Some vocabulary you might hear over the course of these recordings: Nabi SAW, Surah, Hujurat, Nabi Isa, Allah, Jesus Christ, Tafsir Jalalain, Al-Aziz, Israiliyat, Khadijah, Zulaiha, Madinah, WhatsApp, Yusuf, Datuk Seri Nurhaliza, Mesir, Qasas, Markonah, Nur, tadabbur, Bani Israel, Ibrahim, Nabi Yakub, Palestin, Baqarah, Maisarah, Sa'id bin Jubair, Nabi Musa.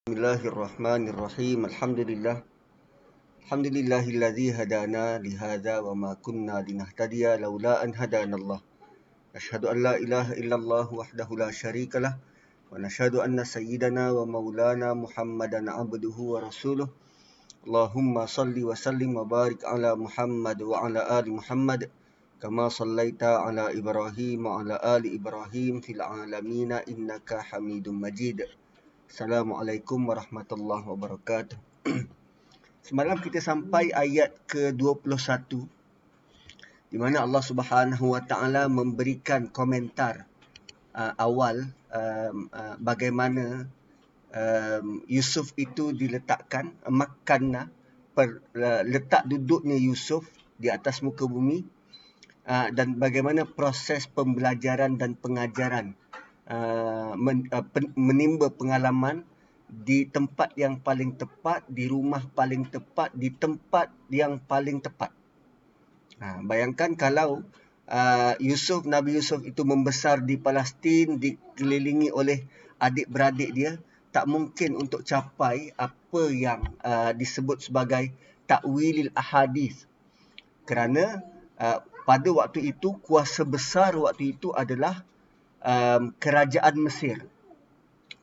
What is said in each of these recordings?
Bismillahirrahmanirrahim. Alhamdulillah. Alhamdulillahilladzi hadana lihadza wa ma kunna linahtadiya laula an hadanallah. Nashhadu an la ilaha illallah wahdahu la syarikalah wa nashhadu anna sayyidana wa maulana Muhammadan abduhu wa rasuluh. Allahumma salli wa sallim wa barik ala Muhammad wa ala ali Muhammad kama sallaita ala Ibrahim wa ala ali Ibrahim fil alamin innaka Hamidum Majid. Assalamualaikum warahmatullahi wabarakatuh. Semalam kita sampai ayat ke-21, di mana Allah Subhanahu wa taala memberikan komentar awal bagaimana Yusuf itu diletakkan, makanlah letak duduknya Yusuf di atas muka bumi, dan bagaimana proses pembelajaran dan pengajaran menimba pengalaman di tempat yang paling tepat, di rumah paling tepat, di tempat yang paling tepat. Bayangkan kalau Nabi Yusuf itu membesar di Palestin, dikelilingi oleh adik-beradik dia, tak mungkin untuk capai apa yang disebut sebagai takwilil ahadith. Kerana pada waktu itu, kuasa besar waktu itu adalah kerajaan Mesir,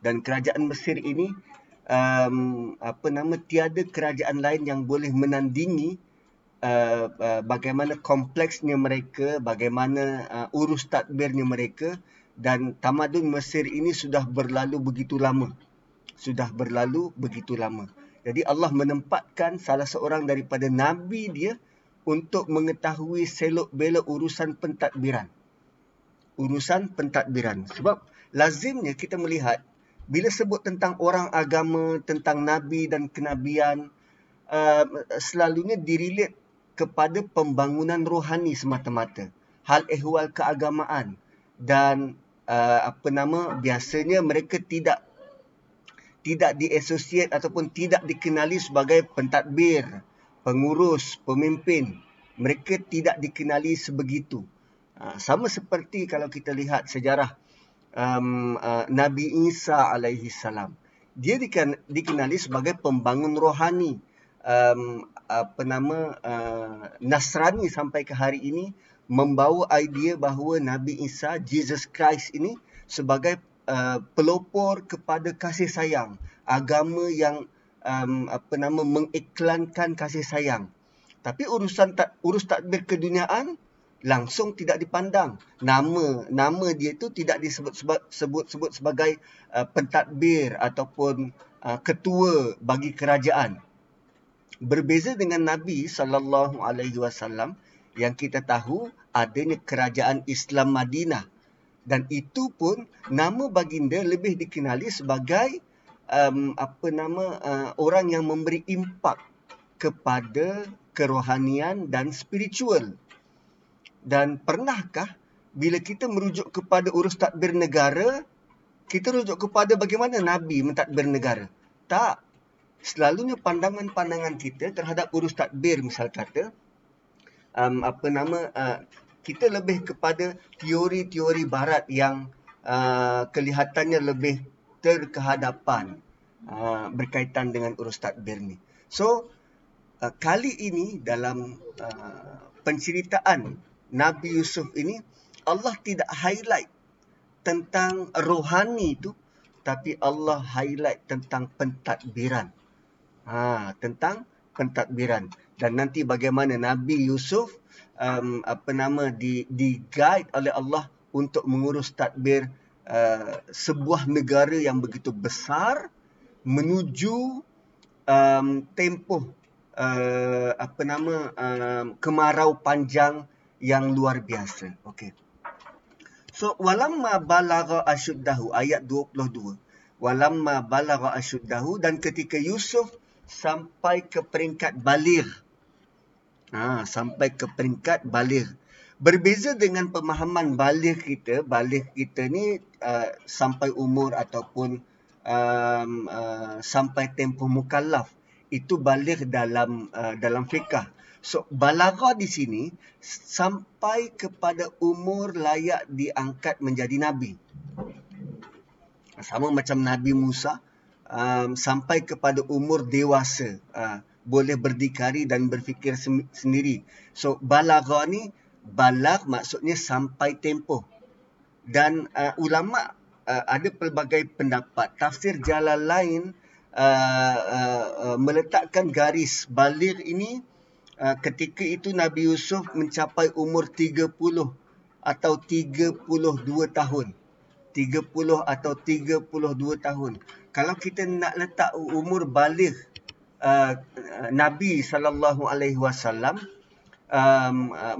dan kerajaan Mesir ini tiada kerajaan lain yang boleh menandingi bagaimana kompleksnya mereka, bagaimana urus tadbirnya mereka, dan tamadun Mesir ini sudah berlalu begitu lama. Jadi Allah menempatkan salah seorang daripada nabi dia untuk mengetahui selok-belok urusan pentadbiran. Sebab lazimnya kita melihat bila sebut tentang orang agama, tentang nabi dan kenabian, selalunya dirilet kepada pembangunan rohani semata-mata, hal ehwal keagamaan, dan biasanya mereka tidak diasosiat ataupun tidak dikenali sebagai pentadbir, pengurus, pemimpin. Mereka tidak dikenali sebegitu. Sama seperti kalau kita lihat sejarah Nabi Isa alaihi salam, dia dikenali sebagai pembangun rohani, Nasrani sampai ke hari ini membawa idea bahawa Nabi Isa, Jesus Christ ini sebagai pelopor kepada kasih sayang, agama yang mengiklankan kasih sayang. Tapi urus tadbir keduniaan langsung tidak dipandang. Nama dia itu tidak disebut sebagai pentadbir ataupun ketua bagi kerajaan. Berbeza dengan Nabi SAW yang kita tahu adanya kerajaan Islam Madinah, dan itu pun nama baginda lebih dikenali sebagai orang yang memberi impak kepada kerohanian dan spiritual. Dan pernahkah bila kita merujuk kepada urus tadbir negara, kita rujuk kepada bagaimana Nabi mentadbir negara? Tak. Selalunya pandangan-pandangan kita terhadap urus tadbir, misal kata, kita lebih kepada teori-teori barat yang kelihatannya lebih terkehadapan berkaitan dengan urus tadbir ni. So, kali ini dalam penceritaan Nabi Yusuf ini, Allah tidak highlight tentang rohani itu, tapi Allah highlight tentang pentadbiran. Tentang pentadbiran. Dan nanti bagaimana Nabi Yusuf di-guide oleh Allah untuk mengurus tadbir sebuah negara yang begitu besar menuju tempoh kemarau panjang yang luar biasa. Okey. So, walamma balagha asyuddahu, ayat 22. Walamma balagha asyuddahu, dan ketika Yusuf sampai ke peringkat baligh. Sampai ke peringkat baligh. Berbeza dengan pemahaman baligh kita. Baligh kita ni sampai umur ataupun sampai tempoh mukallaf. Itu baligh dalam fiqh. So, balagha di sini sampai kepada umur layak diangkat menjadi nabi. Sama macam Nabi Musa, sampai kepada umur dewasa, boleh berdikari dan berfikir sendiri. So balagha ni, balag maksudnya sampai tempoh. Dan ulama ada pelbagai pendapat. Tafsir Jalalain meletakkan garis baligh ini ketika itu Nabi Yusuf mencapai umur 30 atau 32 tahun. 30 atau 32 tahun. Kalau kita nak letak umur baligh Nabi SAW,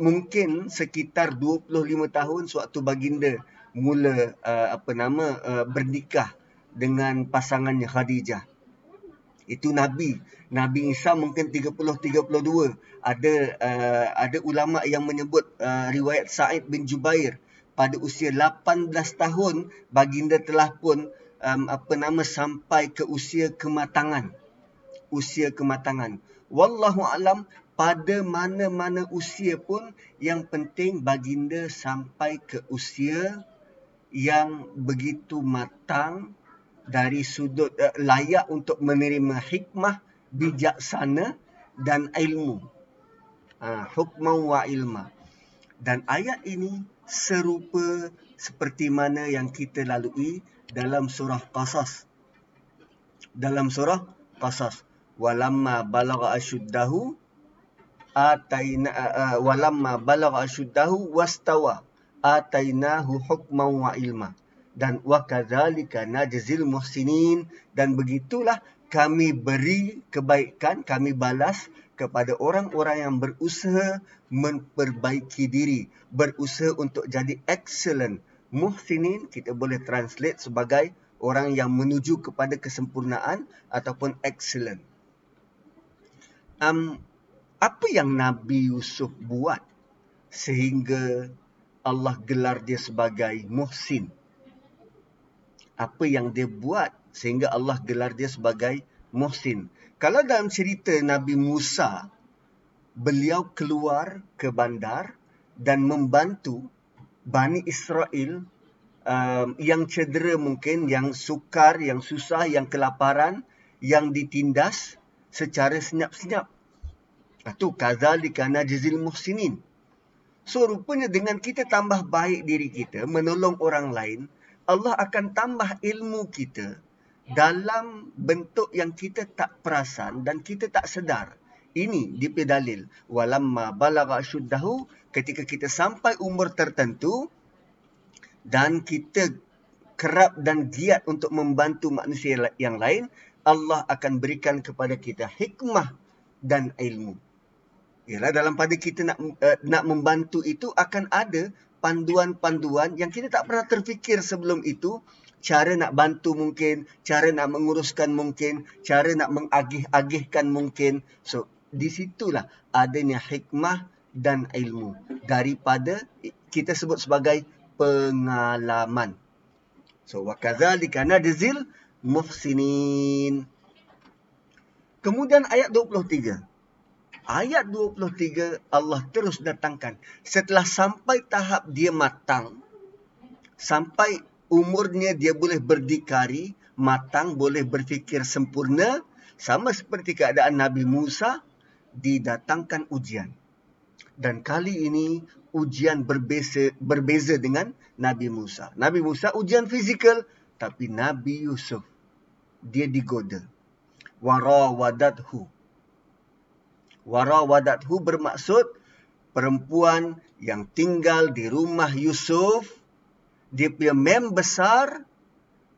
mungkin sekitar 25 tahun sewaktu baginda mula bernikah dengan pasangannya Khadijah. Itu Nabi Isa mungkin 30-32. Ada ulama yang menyebut riwayat Sa'id bin Jubair pada usia 18 tahun baginda telah pun sampai ke usia kematangan. Wallahu alam, pada mana-mana usia pun, yang penting baginda sampai ke usia yang begitu matang dari sudut layak untuk menerima hikmah, bijaksana dan ilmu. Hukman wa ilma. Dan ayat ini serupa seperti mana yang kita lalui dalam surah Qasas. Walamma balagha ashuddahu wastawa atainahu hukman wa ilma dan wakadzalika najzil muhsinin, dan begitulah kami beri kebaikan, kami balas kepada orang-orang yang berusaha memperbaiki diri, berusaha untuk jadi excellent. Muhsinin kita boleh translate sebagai orang yang menuju kepada kesempurnaan ataupun excellent. Apa yang Nabi Yusuf buat sehingga Allah gelar dia sebagai Muhsin? Apa yang dia buat sehingga Allah gelar dia sebagai Muhsin? Kalau dalam cerita Nabi Musa, beliau keluar ke bandar dan membantu Bani Israel yang cedera mungkin, yang sukar, yang susah, yang kelaparan, yang ditindas secara senyap-senyap. Itu kadzalika najzil muhsinin. So rupanya dengan kita tambah baik diri kita, menolong orang lain, Allah akan tambah ilmu kita dalam bentuk yang kita tak perasan dan kita tak sedar. Ini dia dalil. Walamma balagha ashuddahu, ketika kita sampai umur tertentu dan kita kerap dan giat untuk membantu manusia yang lain, Allah akan berikan kepada kita hikmah dan ilmu. Ialah dalam pada kita nak membantu itu akan ada panduan-panduan yang kita tak pernah terfikir sebelum itu. Cara nak bantu mungkin, cara nak menguruskan mungkin, cara nak mengagih-agihkan mungkin. So, di situlah adanya hikmah dan ilmu. Daripada kita sebut sebagai pengalaman. So, wakadzalika najzil muhsinin. Kemudian ayat 23. Ayat 23 Allah terus datangkan. Setelah sampai tahap dia matang, sampai umurnya dia boleh berdikari, matang, boleh berfikir sempurna, sama seperti keadaan Nabi Musa, didatangkan ujian. Dan kali ini ujian berbeza dengan Nabi Musa. Nabi Musa ujian fizikal, tapi Nabi Yusuf dia digoda. Warawadathu. Warawadathu bermaksud perempuan yang tinggal di rumah Yusuf, dia punya mem besar,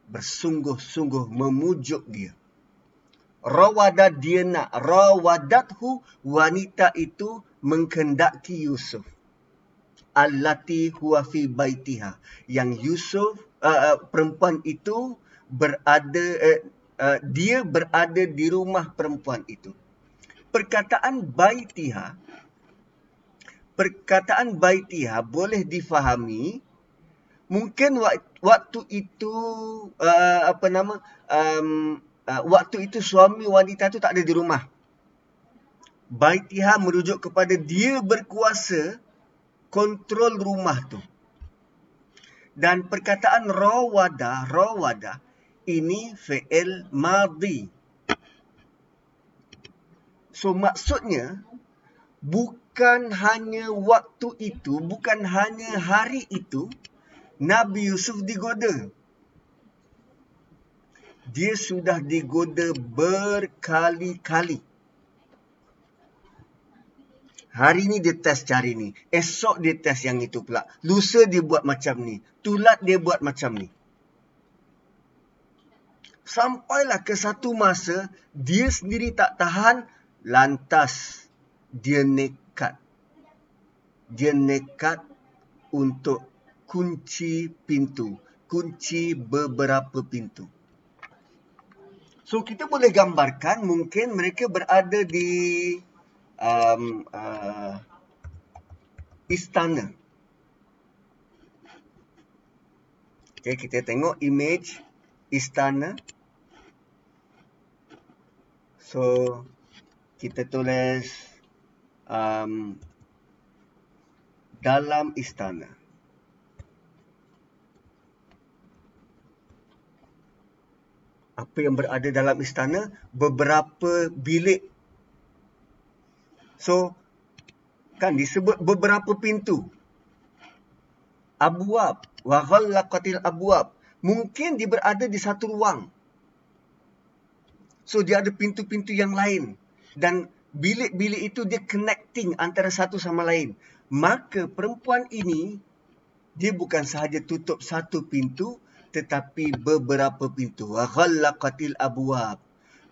bersungguh-sungguh memujuk dia. Rawadat dia nak, rawadathu, wanita itu menghendaki Yusuf. Allati huwa fi baitiha, yang Yusuf, perempuan itu berada, dia berada di rumah perempuan itu. Perkataan baitiha boleh difahami mungkin waktu itu waktu itu suami wanita itu tak ada di rumah. Baitiha merujuk kepada dia berkuasa kontrol rumah tu. Dan perkataan rawada ini fi'il madhi. So maksudnya bukan hanya waktu itu, bukan hanya hari itu Nabi Yusuf digoda. Dia sudah digoda berkali-kali. Hari ni dia test cari ni. Esok dia test yang itu pula. Lusa dia buat macam ni. Tulat dia buat macam ni. Sampailah ke satu masa, dia sendiri tak tahan. Lantas, dia nekat. Dia nekat untuk kunci pintu. Kunci beberapa pintu. So, kita boleh gambarkan mungkin mereka berada di istana. Okay, kita tengok image istana. So, kita tulis dalam istana. Apa yang berada dalam istana? Beberapa bilik. So, kan disebut beberapa pintu. Abwab. Wa ghallaqatil abwab. Mungkin dia berada di satu ruang. So, dia ada pintu-pintu yang lain. Dan bilik-bilik itu dia connecting antara satu sama lain. Maka perempuan ini, dia bukan sahaja tutup satu pintu, tetapi beberapa pintu. Wa ghallaqatil abwab.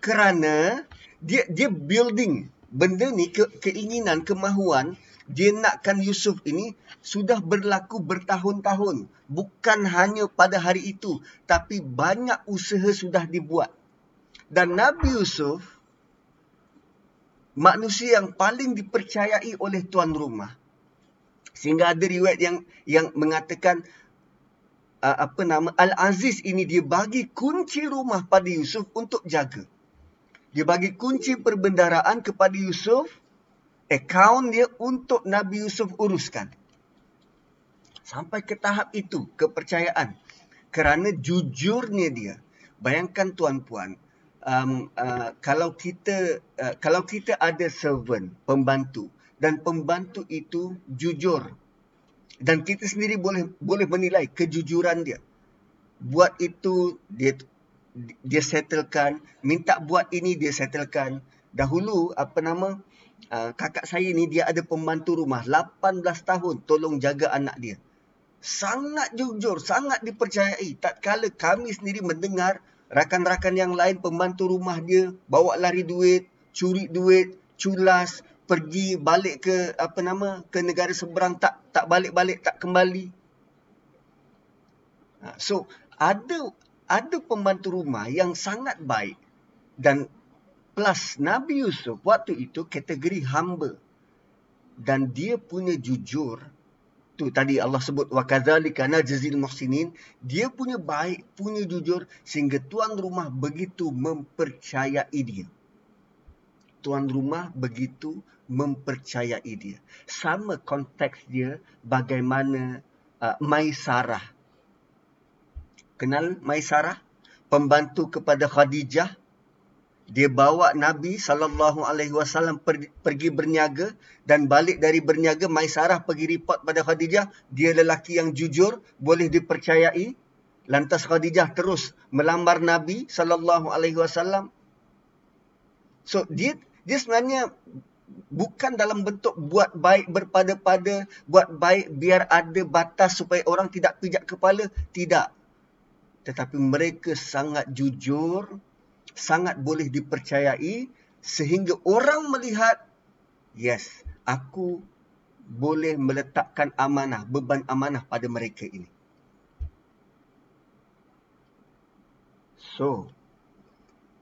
Kerana dia building benda ni, keinginan, kemahuan dia nakkan Yusuf ini sudah berlaku bertahun-tahun. Bukan hanya pada hari itu, tapi banyak usaha sudah dibuat. Dan Nabi Yusuf, manusia yang paling dipercayai oleh tuan rumah. Sehingga ada riwayat yang mengatakan Al-Aziz ini dia bagi kunci rumah pada Yusuf untuk jaga. Dia bagi kunci perbendaraan kepada Yusuf, akaun dia untuk Nabi Yusuf uruskan. Sampai ke tahap itu, kepercayaan. Kerana jujurnya dia, bayangkan tuan-puan, kalau kita ada servant, pembantu, dan pembantu itu jujur, dan kita sendiri boleh menilai kejujuran dia. Buat itu, dia settlekan. Minta buat ini, dia settlekan. Dahulu, kakak saya ni, dia ada pembantu rumah. 18 tahun, tolong jaga anak dia. Sangat jujur, sangat dipercayai. Tatkala kami sendiri mendengar rakan-rakan yang lain, pembantu rumah dia, bawa lari duit, curi duit, culas, pergi balik ke ke negara seberang, tak balik-balik, tak kembali. So ada pembantu rumah yang sangat baik, dan plus Nabi Yusuf waktu itu kategori hamba, dan dia punya jujur tu tadi Allah sebut wa kadzalika najzil muhsinin. Dia punya baik, punya jujur, sehingga tuan rumah begitu mempercayai dia. Tuan rumah begitu mempercayai dia. Sama konteks dia bagaimana Maisarah. Kenal Maisarah? Pembantu kepada Khadijah. Dia bawa Nabi SAW pergi berniaga, dan balik dari berniaga Maisarah pergi report pada Khadijah. Dia lelaki yang jujur, boleh dipercayai. Lantas Khadijah terus melamar Nabi SAW. So, dia sebenarnya bukan dalam bentuk buat baik berpada-pada, buat baik biar ada batas supaya orang tidak pijak kepala. Tidak. Tetapi mereka sangat jujur, sangat boleh dipercayai, sehingga orang melihat, yes, aku boleh meletakkan amanah, beban amanah pada mereka ini. So,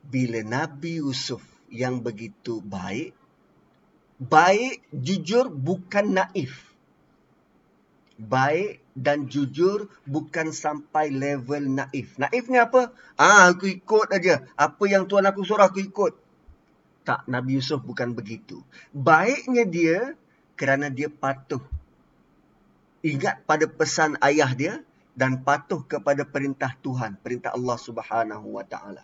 bila Nabi Yusuf yang begitu baik, jujur, bukan naif. Baik dan jujur bukan sampai level naif. Naif ni apa? Aku ikut aja. Apa yang Tuhan aku suruh aku ikut. Tak, Nabi Yusuf bukan begitu. Baiknya dia kerana dia patuh. Ingat pada pesan ayah dia, dan patuh kepada perintah Tuhan, perintah Allah Subhanahu wa taala.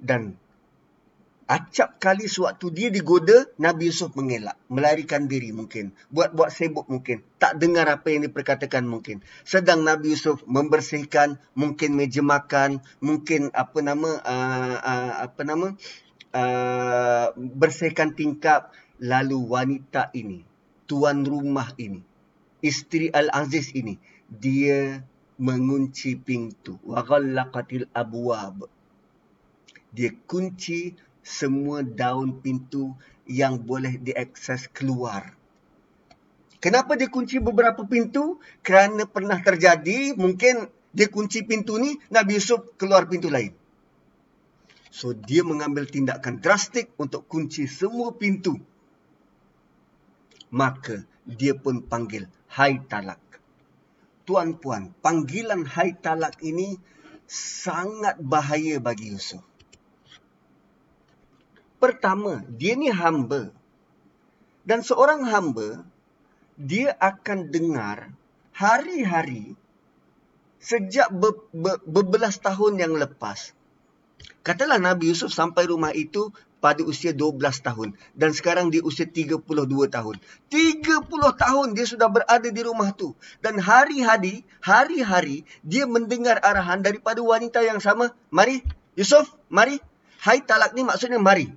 Dan acap kali sewaktu dia digoda, Nabi Yusuf mengelak, melarikan diri mungkin, buat-buat sibuk mungkin, tak dengar apa yang diperkatakan mungkin. Sedang Nabi Yusuf membersihkan mungkin meja makan, mungkin bersihkan tingkap, lalu wanita ini, tuan rumah ini, isteri Al-Aziz ini, dia mengunci pintu. Wa ghallaqatil abwab. Dia kunci semua daun pintu yang boleh diakses keluar. Kenapa dia kunci beberapa pintu? Kerana pernah terjadi, mungkin dia kunci pintu ni, Nabi Yusuf keluar pintu lain. So, dia mengambil tindakan drastik untuk kunci semua pintu. Maka, dia pun panggil Hai Talak. Tuan-puan, panggilan Hai Talak ini sangat bahaya bagi Yusuf. Pertama, dia ni hamba. Dan seorang hamba, dia akan dengar hari-hari sejak berbelas tahun yang lepas. Katalah Nabi Yusuf sampai rumah itu pada usia 12 tahun. Dan sekarang dia usia 32 tahun. 30 tahun dia sudah berada di rumah tu. Dan hari-hari dia mendengar arahan daripada wanita yang sama. Mari, Yusuf, mari. Hai talak ni maksudnya mari.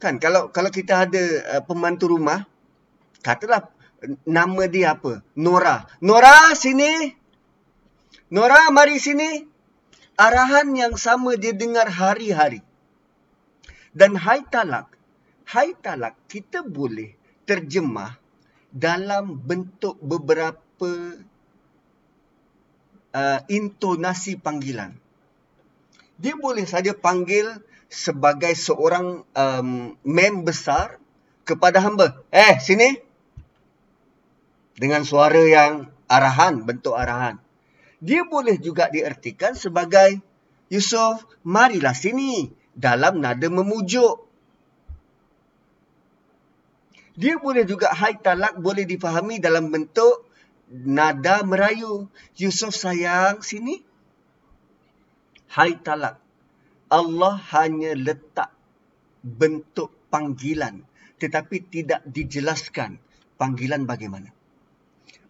Kan, kalau kita ada pembantu rumah, katalah nama dia apa? Nora. Nora, sini. Nora, mari sini. Arahan yang sama dia dengar hari-hari. Dan Hai Talak kita boleh terjemah dalam bentuk beberapa intonasi panggilan. Dia boleh saja panggil sebagai seorang mem besar kepada hamba. Eh, sini. Dengan suara yang arahan, bentuk arahan. Dia boleh juga diertikan sebagai Yusuf, marilah sini, dalam nada memujuk. Dia boleh juga Hai Talak boleh difahami dalam bentuk nada merayu. Yusuf sayang, sini. Hai Talak. Allah hanya letak bentuk panggilan tetapi tidak dijelaskan panggilan bagaimana.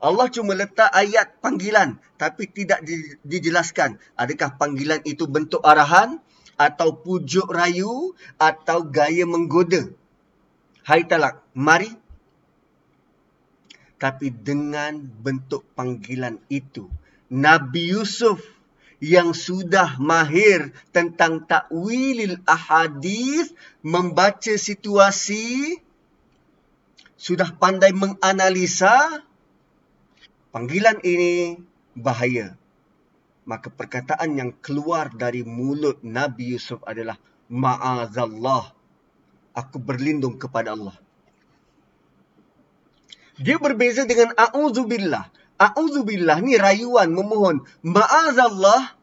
Allah cuma letak ayat panggilan tapi tidak dijelaskan adakah panggilan itu bentuk arahan atau pujuk rayu atau gaya menggoda. Hai Talak, mari. Tapi dengan bentuk panggilan itu, Nabi Yusuf yang sudah mahir tentang takwilil ahadith, membaca situasi, sudah pandai menganalisa, panggilan ini bahaya. Maka perkataan yang keluar dari mulut Nabi Yusuf adalah ma'azallah. Aku berlindung kepada Allah. Dia berbeza dengan a'udzubillah. A'udzubillah ni rayuan, memohon. Ma'azallah.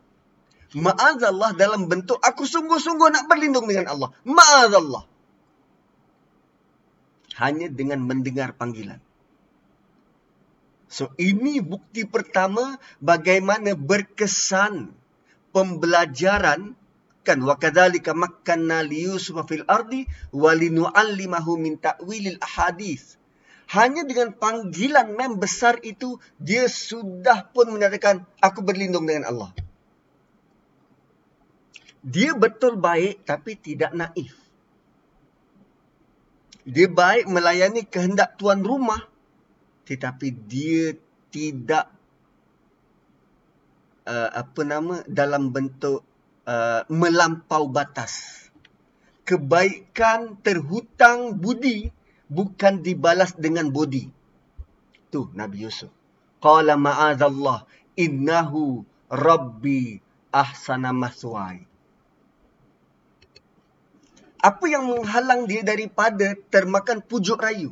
Ma'azallah dalam bentuk aku sungguh-sungguh nak berlindung dengan Allah. Ma'azallah. Hanya dengan mendengar panggilan. So, ini bukti pertama bagaimana berkesan pembelajaran, kan, wa kadzalika makkanna li Yusufa fil ardi wa linu'allimahu min ta'wilil ahadits. Hanya dengan panggilan mem besar itu, dia sudah pun menyatakan aku berlindung dengan Allah. Dia betul baik tapi tidak naif. Dia baik melayani kehendak tuan rumah, tetapi dia tidak dalam bentuk melampau batas. Kebaikan terhutang budi bukan dibalas dengan bodi. Tu Nabi Yusuf. Qala ma'azallah innahu rabbi ahsana maswai. Apa yang menghalang dia daripada termakan pujuk rayu?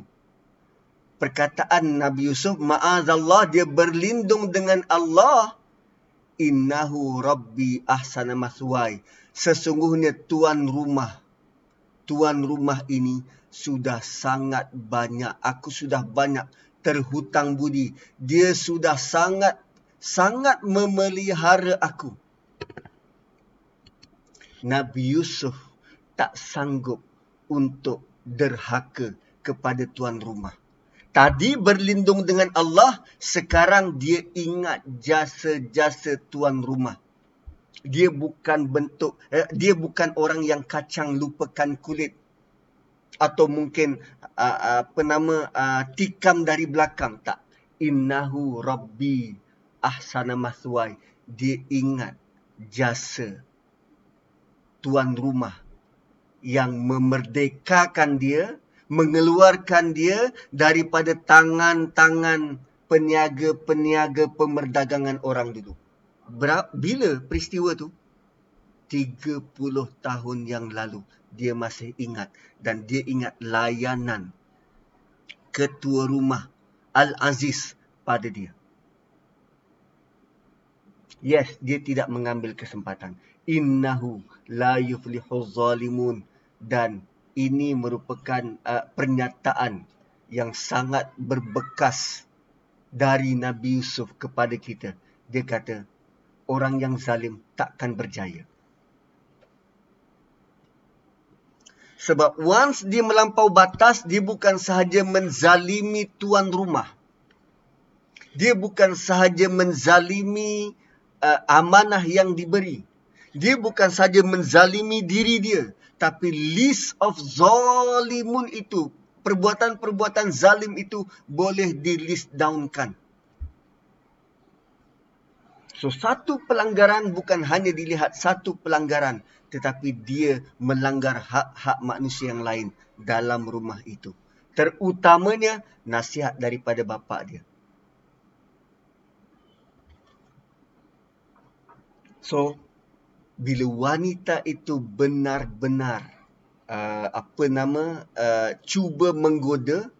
Perkataan Nabi Yusuf, ma'azallah, dia berlindung dengan Allah. Innahu rabbi ahsana maswai. Sesungguhnya tuan rumah tuan rumah ini sudah sangat banyak. Aku sudah banyak terhutang budi. Dia sudah sangat memelihara aku. Nabi Yusuf tak sanggup untuk derhaka kepada tuan rumah. Tadi berlindung dengan Allah, sekarang dia ingat jasa-jasa tuan rumah. Dia bukan orang yang kacang lupakan kulit, atau mungkin tikam dari belakang. Tak. Innahu rabbi ahsana mathwai. Dia ingat jasa tuan rumah yang memerdekakan dia, mengeluarkan dia daripada tangan-tangan peniaga-peniaga pemerdagangan orang dulu. Bila peristiwa tu? 30 tahun yang lalu. Dia masih ingat. Dan dia ingat layanan ketua rumah Al-Aziz pada dia. Yes, dia tidak mengambil kesempatan. Innahu la yuflihuz zalimun. Dan ini merupakan pernyataan yang sangat berbekas dari Nabi Yusuf kepada kita. Dia kata, orang yang zalim takkan berjaya. Sebab once dia melampau batas, dia bukan sahaja menzalimi tuan rumah. Dia bukan sahaja menzalimi amanah yang diberi. Dia bukan sahaja menzalimi diri dia. Tapi list of zalimun itu, perbuatan-perbuatan zalim itu boleh di-list downkan. So, satu pelanggaran bukan hanya dilihat satu pelanggaran, tetapi dia melanggar hak-hak manusia yang lain dalam rumah itu. Terutamanya, nasihat daripada bapa dia. So, bila wanita itu benar-benar cuba menggoda,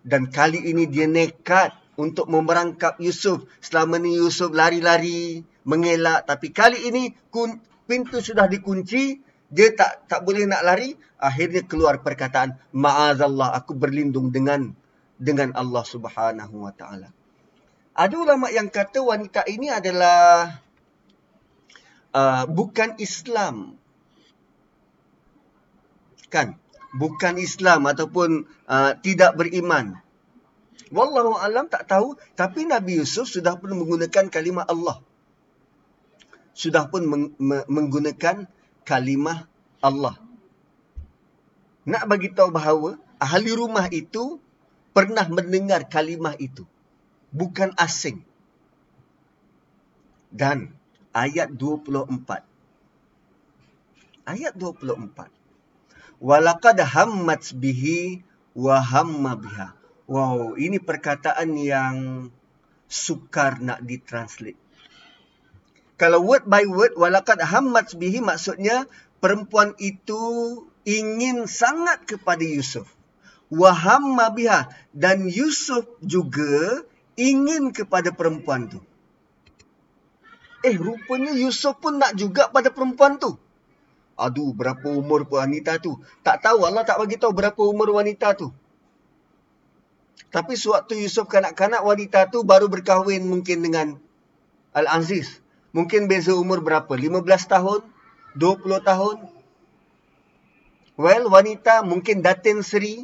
dan kali ini dia nekat untuk memerangkap Yusuf. Selama ni Yusuf lari-lari, mengelak, tapi kali ini pintu sudah dikunci, dia tak boleh nak lari. Akhirnya keluar perkataan, ma'azallah, aku berlindung dengan Allah Subhanahu wa taala. Ada ulama yang kata wanita ini adalah bukan Islam. Kan? Bukan Islam ataupun tidak beriman. Wallahu alam, tak tahu. Tapi Nabi Yusuf sudah pun menggunakan kalimah Allah. Sudah pun menggunakan kalimah Allah. Nak bagi tahu bahawa ahli rumah itu pernah mendengar kalimah itu. Bukan asing. Dan Ayat 24. Ayat 24. Walaqad hammat bihi wa hamma biha. Wow, ini perkataan yang sukar nak ditranslate. Kalau word by word, walaqad hammat bihi maksudnya perempuan itu ingin sangat kepada Yusuf. Wa hamma biha, dan Yusuf juga ingin kepada perempuan tu. Rupanya Yusuf pun nak juga pada perempuan tu. Aduh, berapa umur wanita tu? Tak tahu, Allah tak bagi tahu berapa umur wanita tu. Tapi sewaktu Yusuf kanak-kanak, wanita tu baru berkahwin mungkin dengan Al-Aziz. Mungkin beza umur berapa? 15 tahun? 20 tahun? Well, wanita mungkin Datin Seri.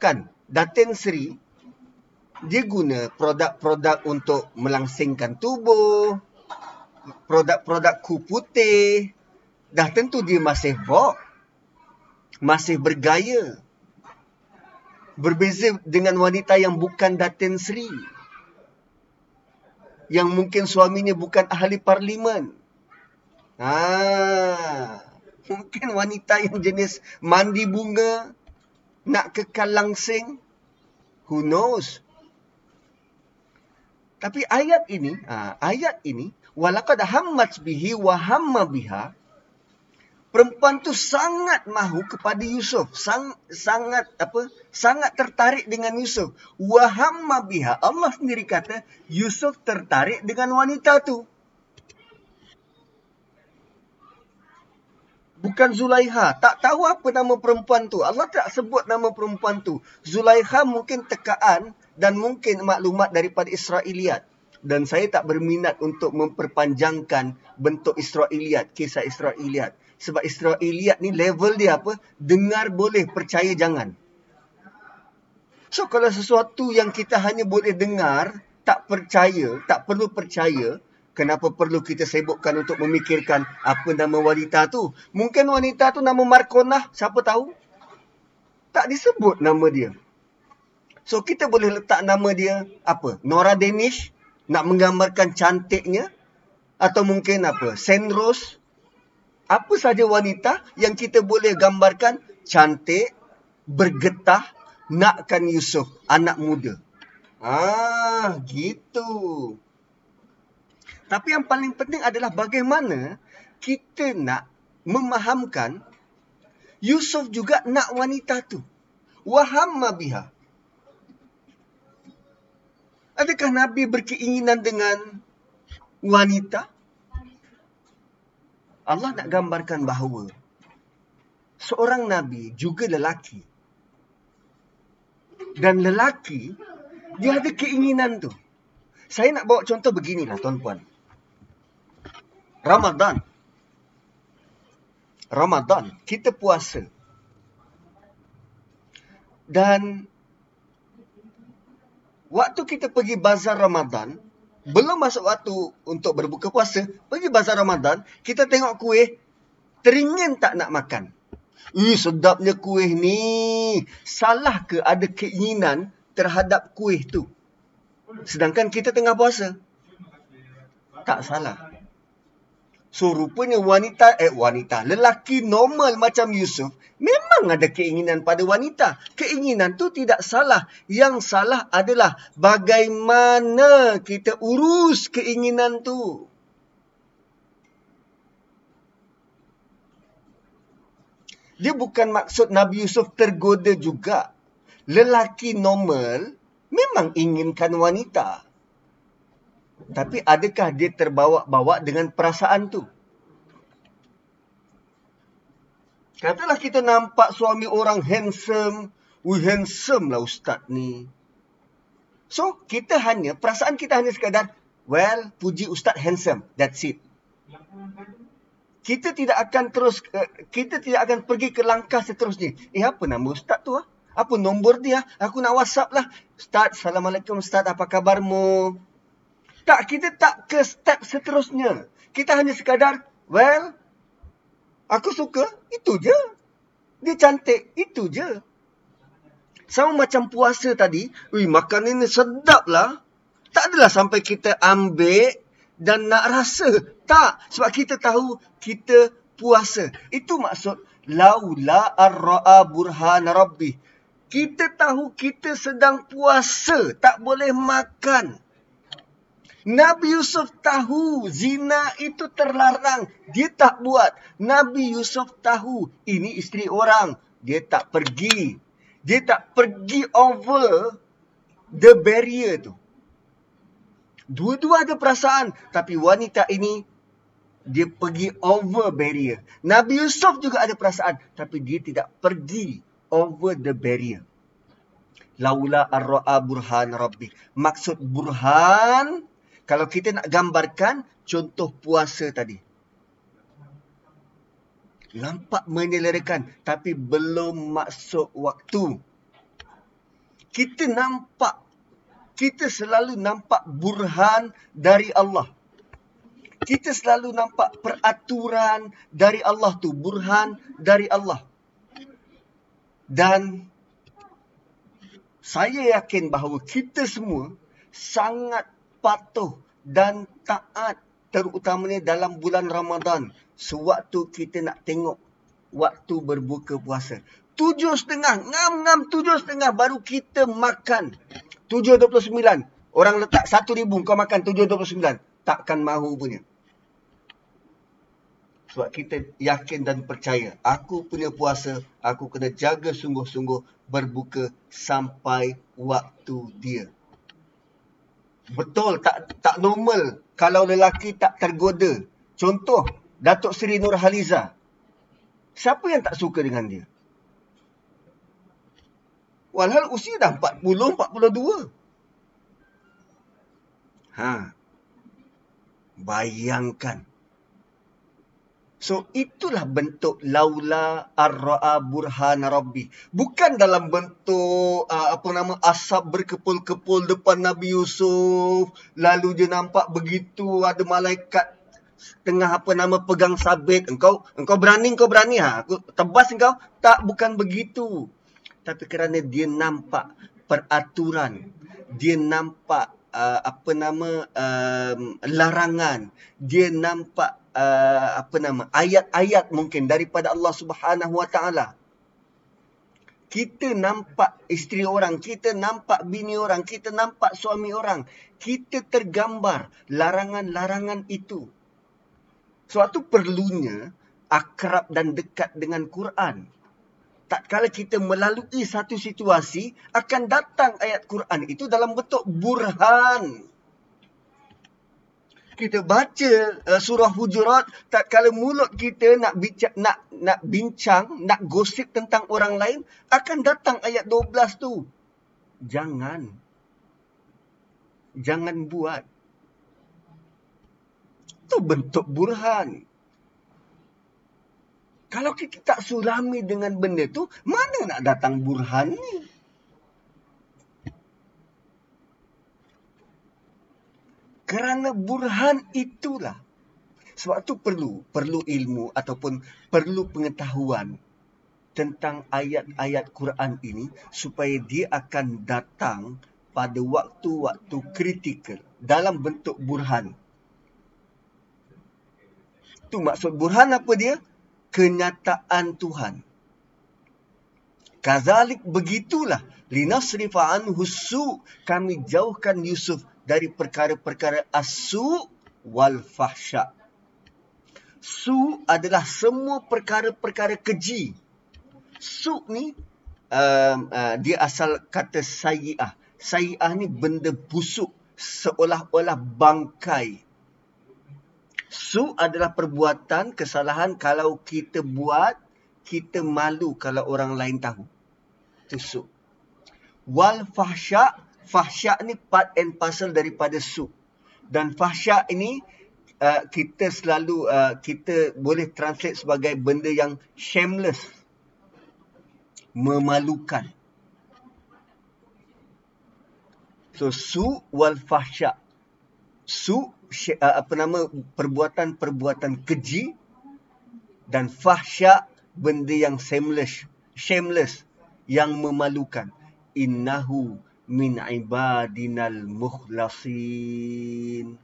Kan? Datin Seri, dia guna produk-produk untuk melangsingkan tubuh, produk-produk kuputih. Dah tentu dia masih bok, masih bergaya. Berbeza dengan wanita yang bukan Datin Seri, yang mungkin suaminya bukan ahli parlimen. Mungkin wanita yang jenis mandi bunga, nak kekal langsing. Who knows? Tapi ayat ini, walaqad hammat bihi wa hamma biha, perempuan tu sangat mahu kepada Yusuf, sangat tertarik dengan Yusuf. Wa hamma biha, Allah sendiri kata Yusuf tertarik dengan wanita tu. Bukan Zulaiha. Tak tahu apa nama perempuan tu. Allah tak sebut nama perempuan tu. Zulaiha mungkin tekaan dan mungkin maklumat daripada Israiliyat. Dan saya tak berminat untuk memperpanjangkan bentuk Israiliyat, kisah Israiliyat. Sebab Israiliyat ni level dia apa? Dengar boleh, percaya jangan. So kalau sesuatu yang kita hanya boleh dengar, tak percaya, tak perlu percaya, kenapa perlu kita sibukkan untuk memikirkan apa nama wanita tu? Mungkin wanita tu nama Markonah, siapa tahu? Tak disebut nama dia. So, kita boleh letak nama dia apa? Nora Danish, nak menggambarkan cantiknya. Atau mungkin apa? Senrose. Apa saja wanita yang kita boleh gambarkan cantik, bergetah, nakkan Yusuf, anak muda. Ah, gitu. Tapi yang paling penting adalah bagaimana kita nak memahamkan Yusuf juga nak wanita tu. Wahamma biha. Adakah Nabi berkeinginan dengan wanita? Allah nak gambarkan bahawa seorang Nabi juga lelaki. Dan lelaki, dia ada keinginan tu. Saya nak bawa contoh beginilah tuan-puan. Ramadan. Kita puasa. Dan waktu kita pergi bazar Ramadan, belum masuk waktu untuk berbuka puasa, pergi bazar Ramadan, kita tengok kuih, teringin tak nak makan. Sedapnya kuih ni. Salah ke ada keinginan terhadap kuih tu? Sedangkan kita tengah puasa. Tak salah. So, rupanya lelaki normal macam Yusuf, memang ada keinginan pada wanita. Keinginan tu tidak salah. Yang salah adalah bagaimana kita urus keinginan tu. Dia bukan maksud Nabi Yusuf tergoda juga. Lelaki normal memang inginkan wanita. Tapi adakah dia terbawa-bawa dengan perasaan tu? Katalah kita nampak suami orang handsome. Handsome lah ustaz ni. So, perasaan kita hanya sekadar, puji ustaz handsome. That's it. Kita tidak akan pergi ke langkah seterusnya. Apa nama ustaz tu lah? Apa nombor dia? Aku nak WhatsApp lah. Ustaz, Assalamualaikum Ustaz, apa khabarmu? Tak, kita tak ke step seterusnya. Kita hanya sekadar, aku suka, itu je. Dia cantik, itu je. Sama macam puasa tadi, makanan ni sedap lah. Tak adalah sampai kita ambil dan nak rasa. Tak, sebab kita tahu kita puasa. Itu maksud, laula arra'a burhana rabbih. Kita tahu kita sedang puasa, tak boleh makan. Nabi Yusuf tahu zina itu terlarang, dia tak buat. Nabi Yusuf tahu ini isteri orang, dia tak pergi. Dia tak pergi over the barrier tu. Dua-dua ada perasaan, tapi wanita ini dia pergi over barrier. Nabi Yusuf juga ada perasaan, tapi dia tidak pergi over the barrier. Laula arra'a burhan rabbi. Maksud burhan, kalau kita nak gambarkan contoh puasa tadi. Nampak menyelerakan, tapi belum masuk waktu. Kita selalu nampak burhan dari Allah. Kita selalu nampak peraturan dari Allah tu. Burhan dari Allah. Dan saya yakin bahawa kita semua sangat patuh dan taat, terutamanya dalam bulan Ramadan. Sewaktu kita nak tengok waktu berbuka puasa. 7.30, ngam-ngam 7.30 baru kita makan. 7.29, orang letak 1,000, kau makan 7.29. Takkan mahu punya. Sebab kita yakin dan percaya, aku punya puasa, aku kena jaga sungguh-sungguh berbuka sampai waktu dia. Betul, tak normal kalau lelaki tak tergoda. Contoh, Datuk Seri Nurhaliza. Siapa yang tak suka dengan dia? Walhal usia dah 40, 42. Ha. Bayangkan. So, itulah bentuk laula ar-ra'a burhana rabbi. Bukan dalam bentuk asap berkepul-kepul depan Nabi Yusuf, lalu dia nampak begitu ada malaikat tengah pegang sabit, engkau berani ha, aku tebas engkau. Tak, bukan begitu. Tapi kerana dia nampak peraturan, dia nampak larangan, dia nampak ayat-ayat mungkin daripada Allah Subhanahu wa taala. Kita nampak isteri orang, kita nampak bini orang, kita nampak suami orang, kita tergambar larangan-larangan itu. Sebab tu perlunya akrab dan dekat dengan Quran. Tatkala kita melalui satu situasi, akan datang ayat Quran itu dalam bentuk burhan. Kita baca surah Hujurat, tatkala mulut kita nak bincang, nak gosip tentang orang lain, akan datang ayat 12 tu. Jangan buat. Itu bentuk burhan. Kalau kita tak sulami dengan benda tu, mana nak datang burhan ni? Kerana burhan itulah. Sebab tu perlu ilmu ataupun perlu pengetahuan tentang ayat-ayat Quran ini supaya dia akan datang pada waktu-waktu kritikal dalam bentuk burhan. Tu maksud burhan apa dia? Kenyataan Tuhan. Kazalik, begitulah, linasrifa anhu su, kami jauhkan Yusuf dari perkara-perkara as-su' wal-fahsya. Su' adalah semua perkara-perkara keji. Su' ni, dia asal kata sayi'ah. Sayi'ah ni benda busuk, seolah-olah bangkai. Su' adalah perbuatan, kesalahan. Kalau kita buat, kita malu kalau orang lain tahu. Itu su'. Wal-fahsya'. Fahsyak ni part and parcel daripada su'. Dan fahsyak ini kita boleh translate sebagai benda yang shameless. Memalukan. So su' wal fahsyak. Su' perbuatan-perbuatan keji, dan fahsyak benda yang shameless yang memalukan. Innahu min ibadinal mukhlasin.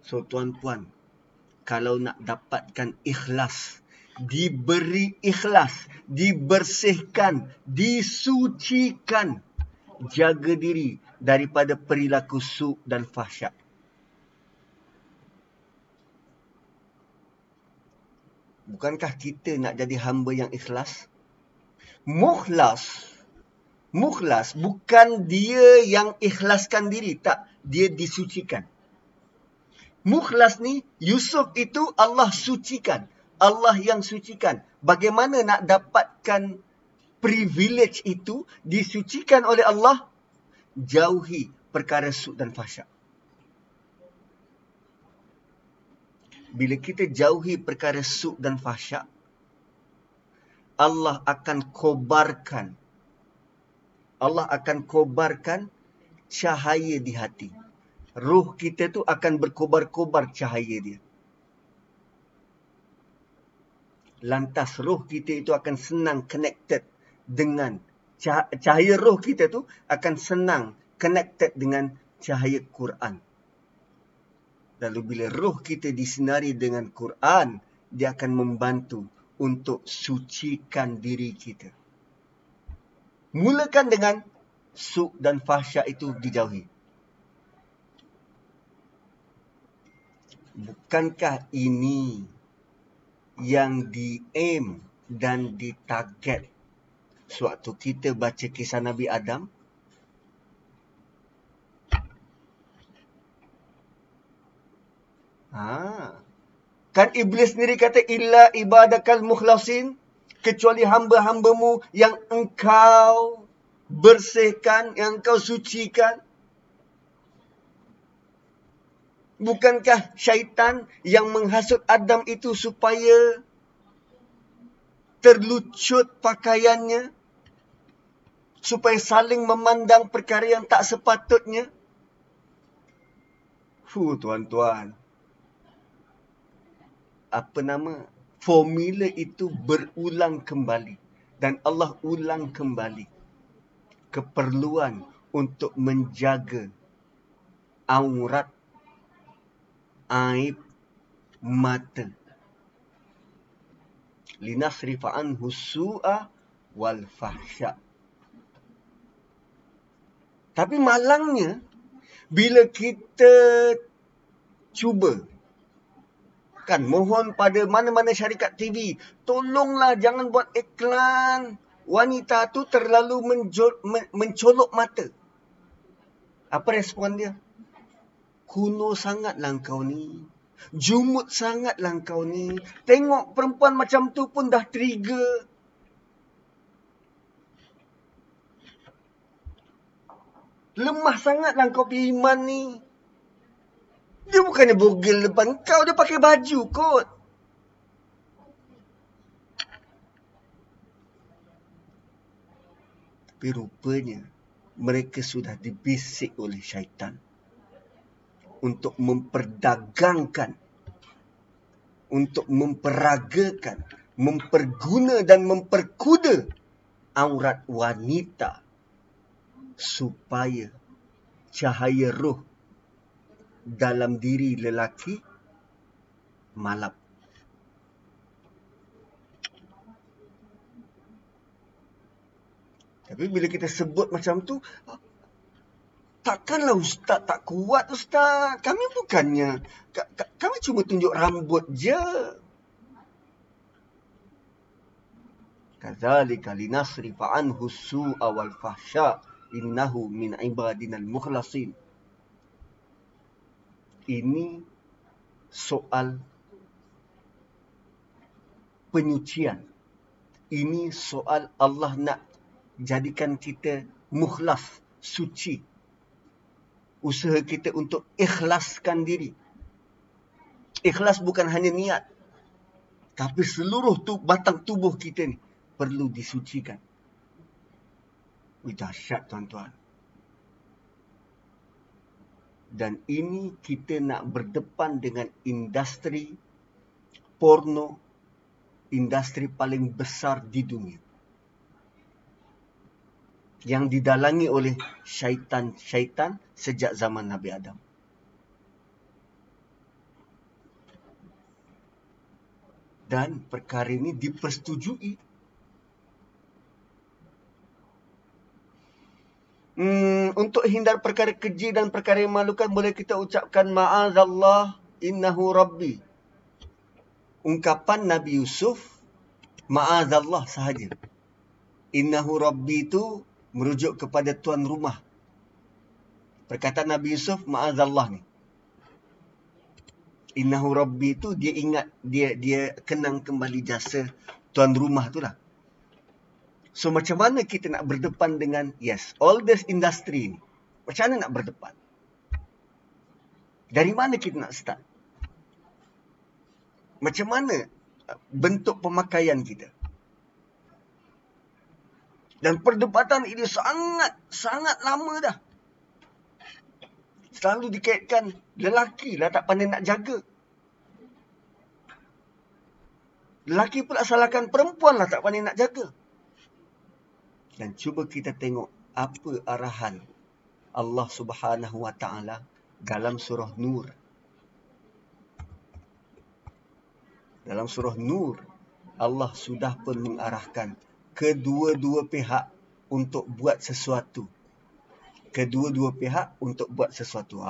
So tuan-tuan, kalau nak dapatkan ikhlas, diberi ikhlas, dibersihkan, disucikan, jaga diri daripada perilaku su' dan fahsyat. Bukankah kita nak jadi hamba yang ikhlas? Mukhlas bukan dia yang ikhlaskan diri. Tak, dia disucikan. Mukhlas ni, Yusuf itu Allah sucikan. Allah yang sucikan. Bagaimana nak dapatkan privilege itu, disucikan oleh Allah? Jauhi perkara su' dan fahsyat. Bila kita jauhi perkara su' dan fahsyat, Allah akan kobarkan cahaya di hati. Ruh kita tu akan berkobar-kobar cahaya dia. Lantas ruh kita itu akan senang connected dengan cahaya ruh kita tu akan senang connected dengan cahaya Quran. Lalu bila ruh kita disinari dengan Quran, dia akan membantu untuk sucikan diri kita. Mulakan dengan su' dan fahsyat itu dijauhi. Bukankah ini yang di-aim dan ditarget? Sewaktu kita baca kisah Nabi Adam, Kan iblis sendiri kata, illa ibadakal mukhlasin, kecuali hamba-hambamu yang engkau bersihkan, yang engkau sucikan. Bukankah syaitan yang menghasut Adam itu supaya terlucut pakaiannya, supaya saling memandang perkara yang tak sepatutnya? Tuan-tuan, formula itu berulang kembali. Dan Allah ulang kembali keperluan untuk menjaga aurat, aib mata. Linasrifa anhu su'a wal fahsya. Tapi malangnya, bila kita cuba kan mohon pada mana-mana syarikat TV, tolonglah jangan buat iklan wanita tu terlalu mencolok mata. Apa respon dia? Kuno sangatlah kau ni. Jumut sangatlah kau ni. Tengok perempuan macam tu pun dah trigger. Lemah sangatlah kau punya iman ni. Dia bukannya bogel depan kau. Dia pakai baju kot. Tapi rupanya mereka sudah dibisik oleh syaitan untuk memperdagangkan, untuk memperagakan, memperguna dan memperkuda aurat wanita supaya cahaya roh dalam diri lelaki malap. Tapi bila kita sebut macam tu, takkanlah ustaz tak kuat ustaz. Kami bukannya, kami cuma tunjuk rambut je. Kadzalika linasrifa anhu su'a wal fahsya innahu min ibadinal mukhlasin. Ini soal penyucian. Ini soal Allah nak jadikan kita mukhlas, suci. Usaha kita untuk ikhlaskan diri. Ikhlas bukan hanya niat, tapi seluruh batang tubuh kita ni perlu disucikan. Dahsyat tuan-tuan. Dan ini kita nak berdepan dengan industri porno, industri paling besar di dunia, yang didalangi oleh syaitan-syaitan sejak zaman Nabi Adam. Dan perkara ini dipersetujui. Untuk hindar perkara keji dan perkara yang memalukan, boleh kita ucapkan ma'azallah innahu rabbi. Ungkapan Nabi Yusuf, ma'azallah sahaja. Innahu rabbi itu merujuk kepada tuan rumah. Perkataan Nabi Yusuf, ma'azallah ni. Innahu rabbi tu dia ingat, dia kenang kembali jasa tuan rumah tu lah. So macam mana kita nak berdepan dengan, yes, all this industry ni. Macam mana nak berdepan? Dari mana kita nak start? Macam mana bentuk pemakaian kita? Dan perdebatan ini sangat lama dah. Selalu dikaitkan lelaki lah tak pandai nak jaga. Lelaki pula salahkan perempuan lah tak pandai nak jaga. Dan cuba kita tengok apa arahan Allah Subhanahu wa taala dalam surah Nur. Dalam surah Nur, Allah sudah pun mengarahkan kedua-dua pihak untuk buat sesuatu. Ha,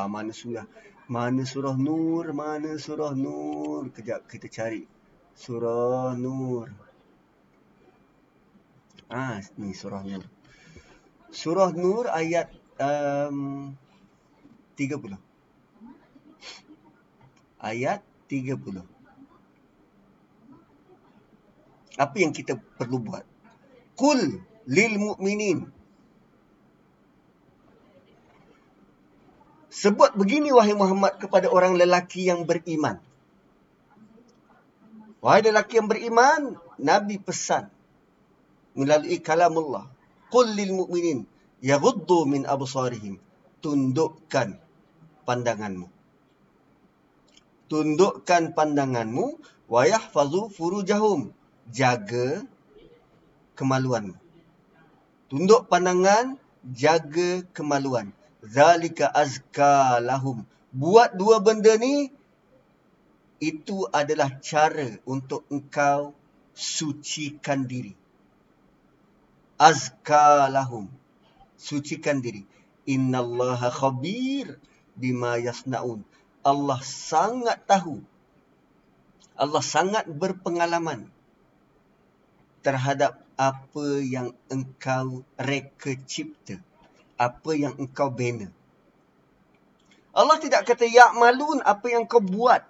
mana surah Nur? Kejap kita cari. Surah Nur. Ah, ni surah Nur. Surah Nur ayat 30. Apa yang kita perlu buat? Qul lil mu'minin. Sebut begini wahai Muhammad kepada orang lelaki yang beriman. Wahai lelaki yang beriman, Nabi pesan melalui kalamullah. Qul lil mu'minin yaghuddu min absarihim. Tundukkan pandanganmu. Tundukkan pandanganmu wa yahfazu furujahum. Jaga kemaluanmu. Tunduk pandangan, jaga kemaluan. Zalika azka lahum. Buat dua benda ni, itu adalah cara untuk engkau sucikan diri. Azka lahum. Sucikan diri. Innallaha khabir bima yasnaun. Allah sangat tahu. Allah sangat berpengalaman terhadap apa yang engkau reka cipta, apa yang engkau bina. Allah tidak kata ya'malun, apa yang kau buat,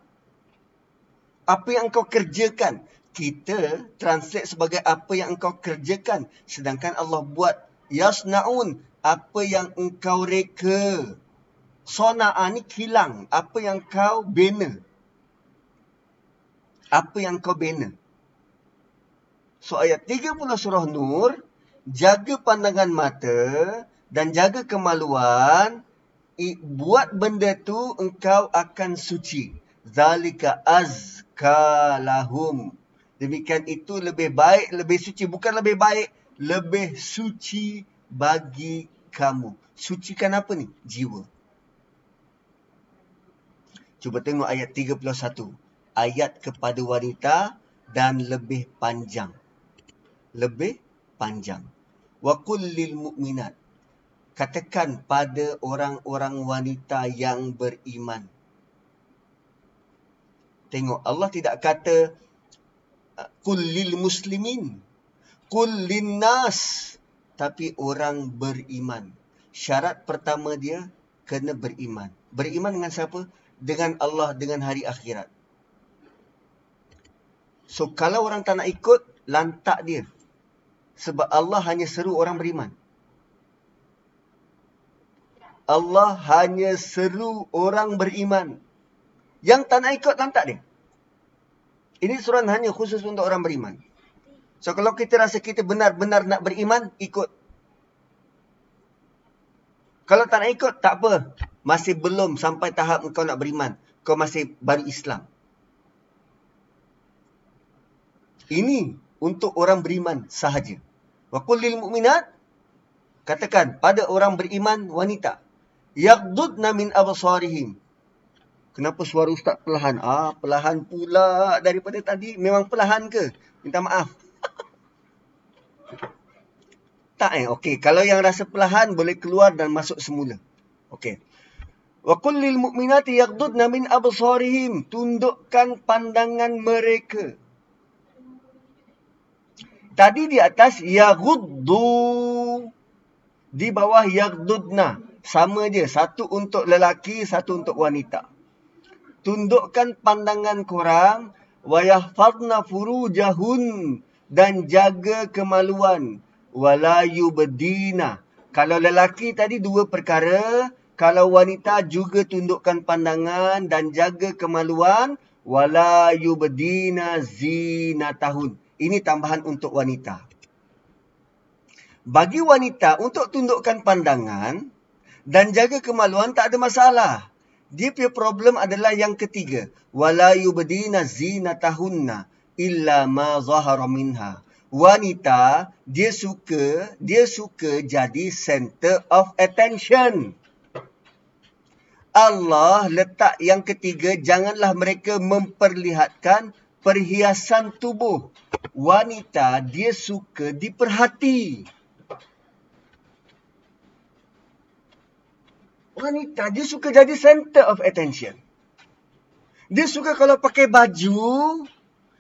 apa yang kau kerjakan. Kita translate sebagai apa yang engkau kerjakan, sedangkan Allah buat yasnaun, apa yang engkau reka. Sona'a ni kilang, apa yang kau bina. Apa yang kau bina. So ayat 30 surah Nur, jaga pandangan mata dan jaga kemaluan, buat benda tu engkau akan suci. Zalika azka lahum. Demikian itu lebih baik, lebih suci, bukan lebih baik, lebih suci bagi kamu. Sucikan apa ni? Jiwa. Cuba tengok ayat 31. Ayat kepada wanita dan lebih panjang. Lebih panjang. Wa qul lil mu'minat. Katakan pada orang-orang wanita yang beriman. Tengok, Allah tidak kata qul lil muslimin, qul lin nas, tapi orang beriman. Syarat pertama dia kena beriman. Beriman dengan siapa? Dengan Allah, dengan hari akhirat. So, kalau orang tak nak ikut, lantak dia. Sebab Allah hanya seru orang beriman. Allah hanya seru orang beriman. Yang tak nak ikut, lantak dia. Ini surah hanya khusus untuk orang beriman. So, kalau kita rasa kita benar-benar nak beriman, ikut. Kalau tak nak ikut, tak apa. Masih belum sampai tahap kau nak beriman. Kau masih baru Islam. Ini untuk orang beriman sahaja. Wa qul lil mu'minat, katakan pada orang beriman wanita, yaghdudna min absarihim. Kenapa suara ustaz perlahan? Perlahan pula daripada tadi. Memang perlahan ke? Minta maaf. Tak okey, kalau yang rasa perlahan boleh keluar dan masuk semula. Okey. Wa qul lil mu'minati yaghdudna min absarihim, tundukkan pandangan mereka. Tadi di atas yaghuddu, di bawah yaghdudna, sama je, satu untuk lelaki, satu untuk wanita. Tundukkan pandangan korang, wa yahfazna furujahun, dan jaga kemaluan, wala yubdina. Kalau lelaki tadi dua perkara. Kalau wanita juga tundukkan pandangan dan jaga kemaluan. Wala yubdina zinatahun. Ini tambahan untuk wanita. Bagi wanita untuk tundukkan pandangan dan jaga kemaluan tak ada masalah. Dia punya problem adalah yang ketiga. Wala yubdina zinatahunna illa ma zahara minha. Wanita, dia suka jadi center of attention. Allah letak yang ketiga, janganlah mereka memperlihatkan perhiasan tubuh. Wanita, dia suka diperhati. Wanita, dia suka jadi center of attention. Dia suka kalau pakai baju,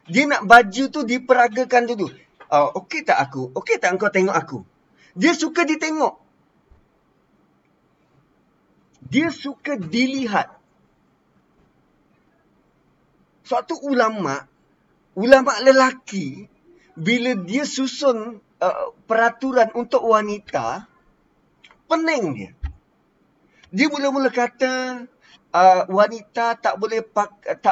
dia nak baju tu diperagakan dulu. Okey tak aku? Okey tak engkau tengok aku? Dia suka ditengok. Dia suka dilihat. Suatu ulama' lelaki, bila dia susun peraturan untuk wanita, pening dia. Dia mula-mula kata wanita tak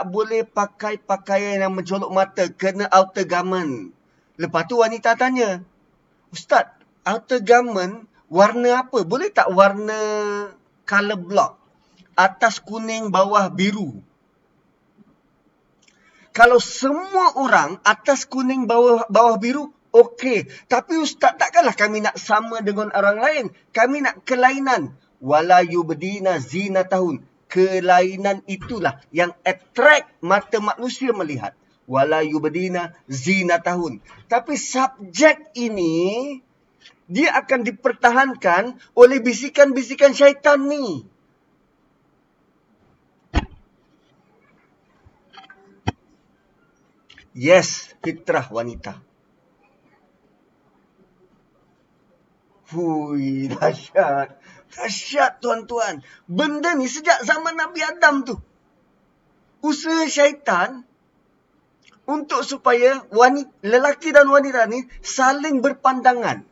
boleh pakai pakaian yang mencolok mata, kena outer garment. Lepas tu wanita tanya, "Ustaz, outer garment warna apa? Boleh tak warna color block? Atas kuning, bawah biru." Kalau semua orang atas kuning, bawah biru, okey. Tapi Ustaz, takkanlah kami nak sama dengan orang lain. Kami nak kelainan. Wala yubdina zinatahun. Kelainan itulah yang attract mata manusia melihat. Wala yubdina zinatahun. Tapi subjek ini, dia akan dipertahankan oleh bisikan-bisikan syaitan ni. Yes, fitrah wanita. Hui, dahsyat. Dahsyat, tuan-tuan. Benda ni sejak zaman Nabi Adam tu. Usaha syaitan untuk supaya wanita, lelaki dan wanita ni saling berpandangan.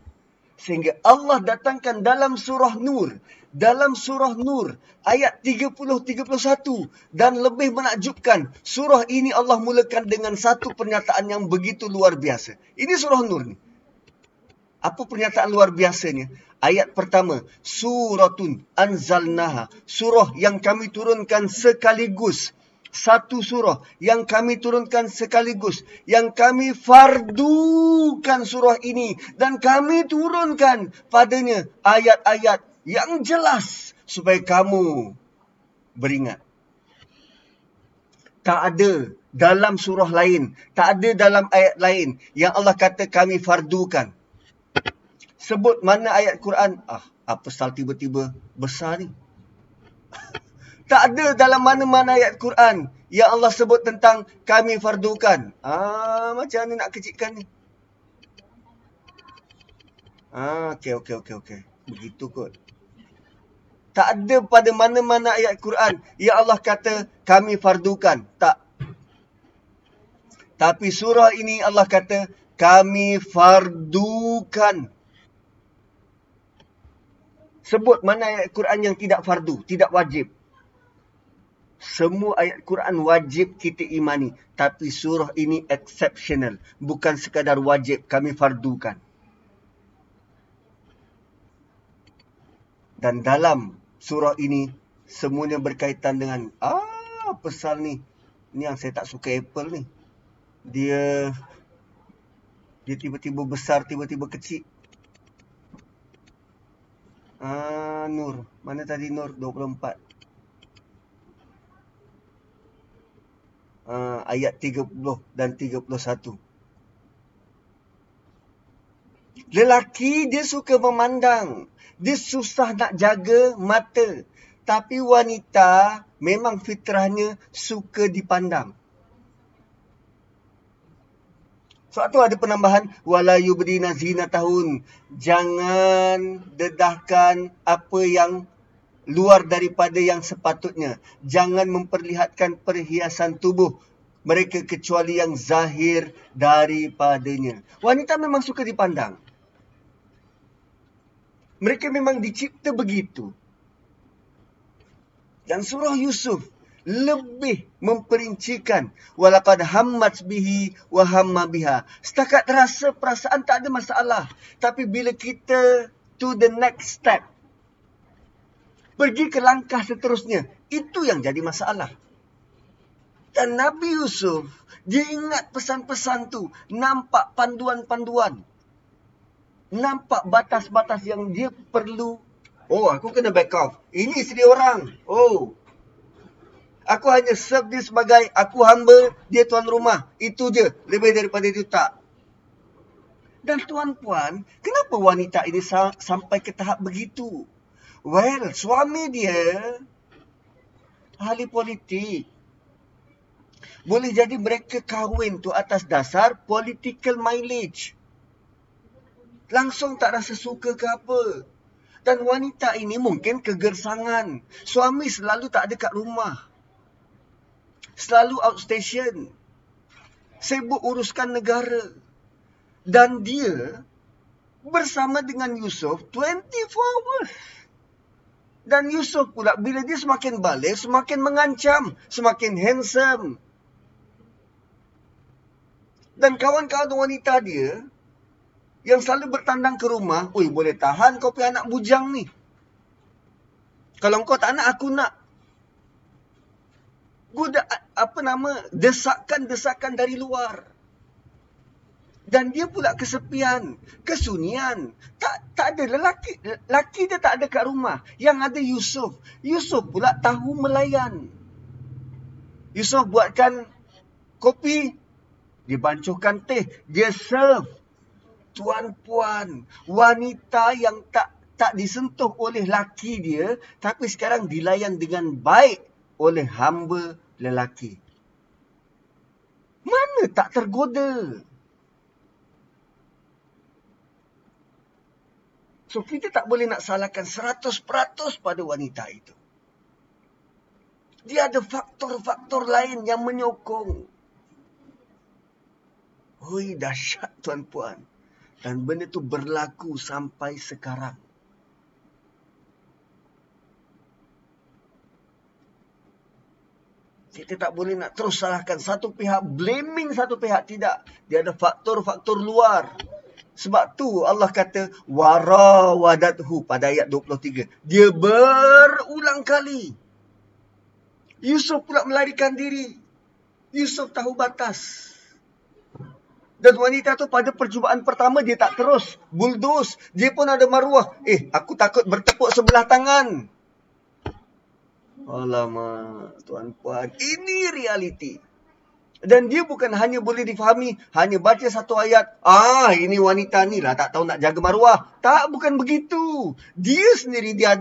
Sehingga Allah datangkan dalam surah Nur. Dalam surah Nur, ayat 30-31 dan lebih menakjubkan. Surah ini Allah mulakan dengan satu pernyataan yang begitu luar biasa. Ini surah Nur ni. Apa pernyataan luar biasanya? Ayat pertama, suratun anzalnaha. Surah yang kami turunkan sekaligus. Satu surah yang kami turunkan sekaligus. Yang kami fardukan surah ini. Dan kami turunkan padanya ayat-ayat yang jelas supaya kamu beringat. Tak ada dalam surah lain, tak ada dalam ayat lain yang Allah kata kami fardukan. Sebut mana ayat Quran? Apa sal tiba-tiba besar ni? Tak ada dalam mana-mana ayat Quran yang Allah sebut tentang kami fardukan. Macam mana nak kecilkan ni? Okey. Begitu kot. Tak ada pada mana-mana ayat Quran yang Allah kata kami fardukan. Tak. Tapi surah ini Allah kata kami fardukan. Sebut mana ayat Quran yang tidak fardu, tidak wajib. Semua ayat Quran wajib kita imani. Tapi surah ini exceptional. Bukan sekadar wajib, kami fardukan. Dan dalam surah ini, semuanya berkaitan dengan, pasal ni. Ni yang saya tak suka Apple ni. Dia tiba-tiba besar, tiba-tiba kecil. Nur. Mana tadi Nur? 24. Ayat 30 dan 31. Lelaki, dia suka memandang. Dia susah nak jaga mata. Tapi wanita memang fitrahnya suka dipandang. Sebab tu ada penambahan. Wala yubdina zinatahun. Jangan dedahkan apa yang luar daripada yang sepatutnya. Jangan memperlihatkan perhiasan tubuh mereka kecuali yang zahir daripadanya. Wanita memang suka dipandang. Mereka memang dicipta begitu. Dan surah Yusuf lebih memperincikan. Walaqad hammat bihi wa hamma biha. Setakat rasa perasaan tak ada masalah. Tapi bila kita to the next step, pergi ke langkah seterusnya, itu yang jadi masalah. Dan Nabi Yusuf, dia ingat pesan-pesan tu. Nampak panduan-panduan. Nampak batas-batas yang dia perlu. Aku kena back off. Ini isteri orang. Aku hanya serve dia sebagai aku hamba, dia tuan rumah. Itu je. Lebih daripada itu tak. Dan tuan-puan, kenapa wanita ini sampai ke tahap begitu? Well, suami dia ahli politik. Boleh jadi mereka kahwin tu atas dasar political mileage. Langsung tak rasa suka ke apa. Dan wanita ini mungkin kegersangan. Suami selalu tak ada kat rumah. Selalu outstation. Sibuk uruskan negara. Dan dia bersama dengan Yusuf 24 hours. Dan Yusuf pula bila dia semakin balik, semakin mengancam, semakin handsome. Dan kawan-kawan wanita dia yang selalu bertandang ke rumah, oi boleh tahan kau punya anak bujang ni. Kalau kau tak nak, aku nak. Desakan-desakan dari luar. Dan dia pula kesepian, kesunyian. Tak ada lelaki. Lelaki dia tak ada kat rumah. Yang ada Yusuf. Yusuf pula tahu melayan. Yusuf buatkan kopi. Dia bancuhkan teh. Dia serve tuan-puan, wanita yang tak disentuh oleh laki dia, tapi sekarang dilayan dengan baik oleh hamba lelaki. Mana tak tergoda? So, kita tak boleh nak salahkan 100% pada wanita itu. Dia ada faktor-faktor lain yang menyokong. Oi, dahsyat tuan-puan. Dan benda tu berlaku sampai sekarang. Kita tak boleh nak terus salahkan satu pihak, blaming satu pihak. Tidak. Dia ada faktor-faktor luar. Sebab tu Allah kata, warawadathu pada ayat 23. Dia berulang kali. Yusuf pula melarikan diri. Yusuf tahu batas. Dan wanita tu pada percubaan pertama dia tak terus bulldoze. Dia pun ada maruah. Aku takut bertepuk sebelah tangan. Alamak, tuan-puan. Ini realiti. Dan dia bukan hanya boleh difahami, hanya baca satu ayat. Ini wanita ni lah tak tahu nak jaga maruah. Tak, bukan begitu. Dia sendiri dia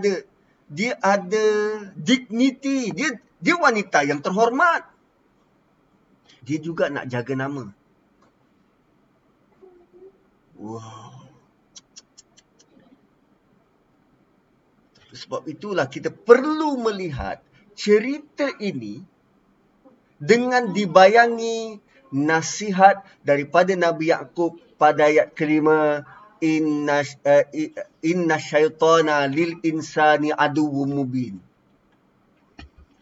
ada dignity. Dia wanita yang terhormat. Dia juga nak jaga nama. Wow. Sebab itulah kita perlu melihat cerita ini dengan dibayangi nasihat daripada Nabi Yakub pada ayat kelima. Inna syaitana lil insani aduwwum mubin.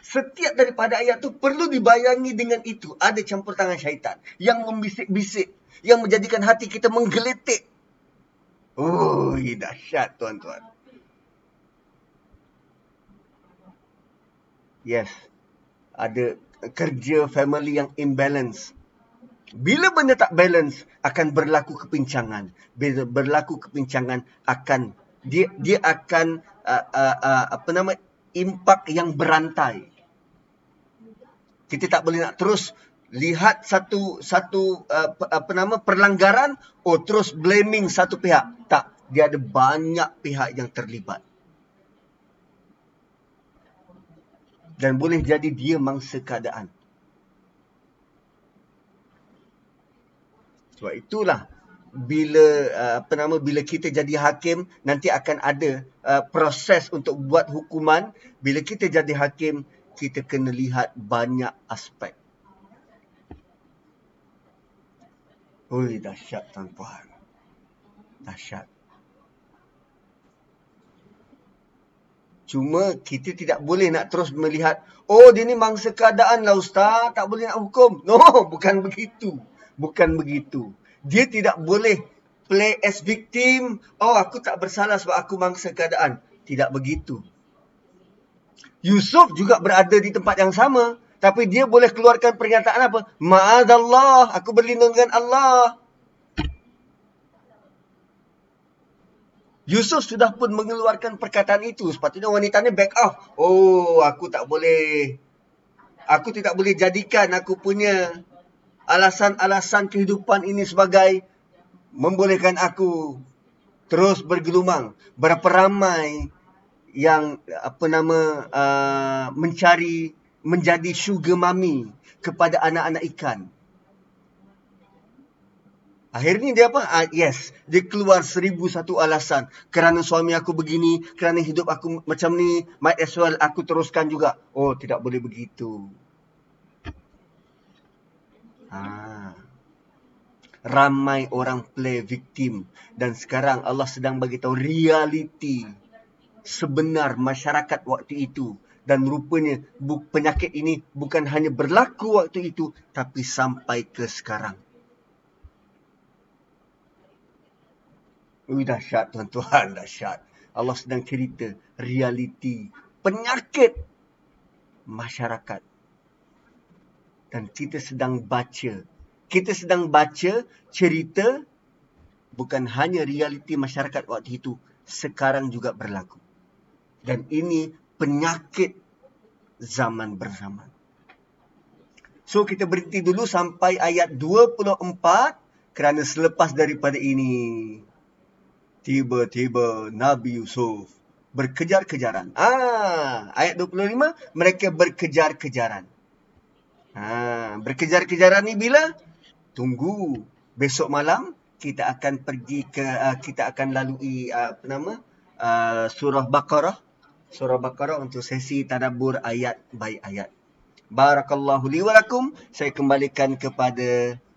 Setiap daripada ayat tu perlu dibayangi dengan itu. Ada campur tangan syaitan yang membisik-bisik. Yang menjadikan hati kita menggeletik. Dahsyat tuan-tuan. Yes. Ada kerja family yang imbalance. Bila benda tak balance, akan berlaku kepincangan. Bila berlaku kepincangan, akan dia akan impak yang berantai. Kita tak boleh nak terus lihat satu perlanggaran, terus blaming satu pihak. Tak, dia ada banyak pihak yang terlibat. Dan boleh jadi dia mangsa keadaan. Sebab itulah bila kita jadi hakim, nanti akan ada proses untuk buat hukuman. Bila kita jadi hakim, kita kena lihat banyak aspek. Dahsyat tuan-puan. Dahsyat. Cuma kita tidak boleh nak terus melihat, dia ni mangsa keadaan lah ustaz, tak boleh nak hukum. No, bukan begitu. Bukan begitu. Dia tidak boleh play as victim. Aku tak bersalah sebab aku mangsa keadaan. Tidak begitu. Yusuf juga berada di tempat yang sama. Tapi dia boleh keluarkan pernyataan apa? Ma'adallah, aku berlindung dengan Allah. Yusuf sudah pun mengeluarkan perkataan itu. Sepatutnya wanita ni back off. Aku tak boleh. Aku tidak boleh jadikan aku punya alasan-alasan kehidupan ini sebagai membolehkan aku terus bergelumang. Berapa ramai yang mencari menjadi sugar mami kepada anak-anak ikan. Akhirnya dia apa? Dia keluar 1001 alasan. Kerana suami aku begini, kerana hidup aku macam ni, might as well aku teruskan juga. Tidak boleh begitu. Ramai orang play victim. Dan sekarang Allah sedang bagi tahu realiti sebenar masyarakat waktu itu. Dan rupanya penyakit ini bukan hanya berlaku waktu itu, tapi sampai ke sekarang. Dahsyat tuan-tuan, dahsyat. Allah sedang cerita realiti penyakit masyarakat. Dan kita sedang baca cerita bukan hanya realiti masyarakat waktu itu, sekarang juga berlaku. Dan ini penyakit zaman berzaman. So kita berhenti dulu sampai ayat 24 kerana selepas daripada ini tiba-tiba Nabi Yusuf berkejar-kejaran. Ayat 25 mereka berkejar-kejaran. Berkejar-kejaran ni bila? Tunggu besok malam kita akan pergi ke kita akan lalui surah Baqarah untuk sesi tadabbur ayat by ayat. Barakallahu li wa lakum. Saya kembalikan kepada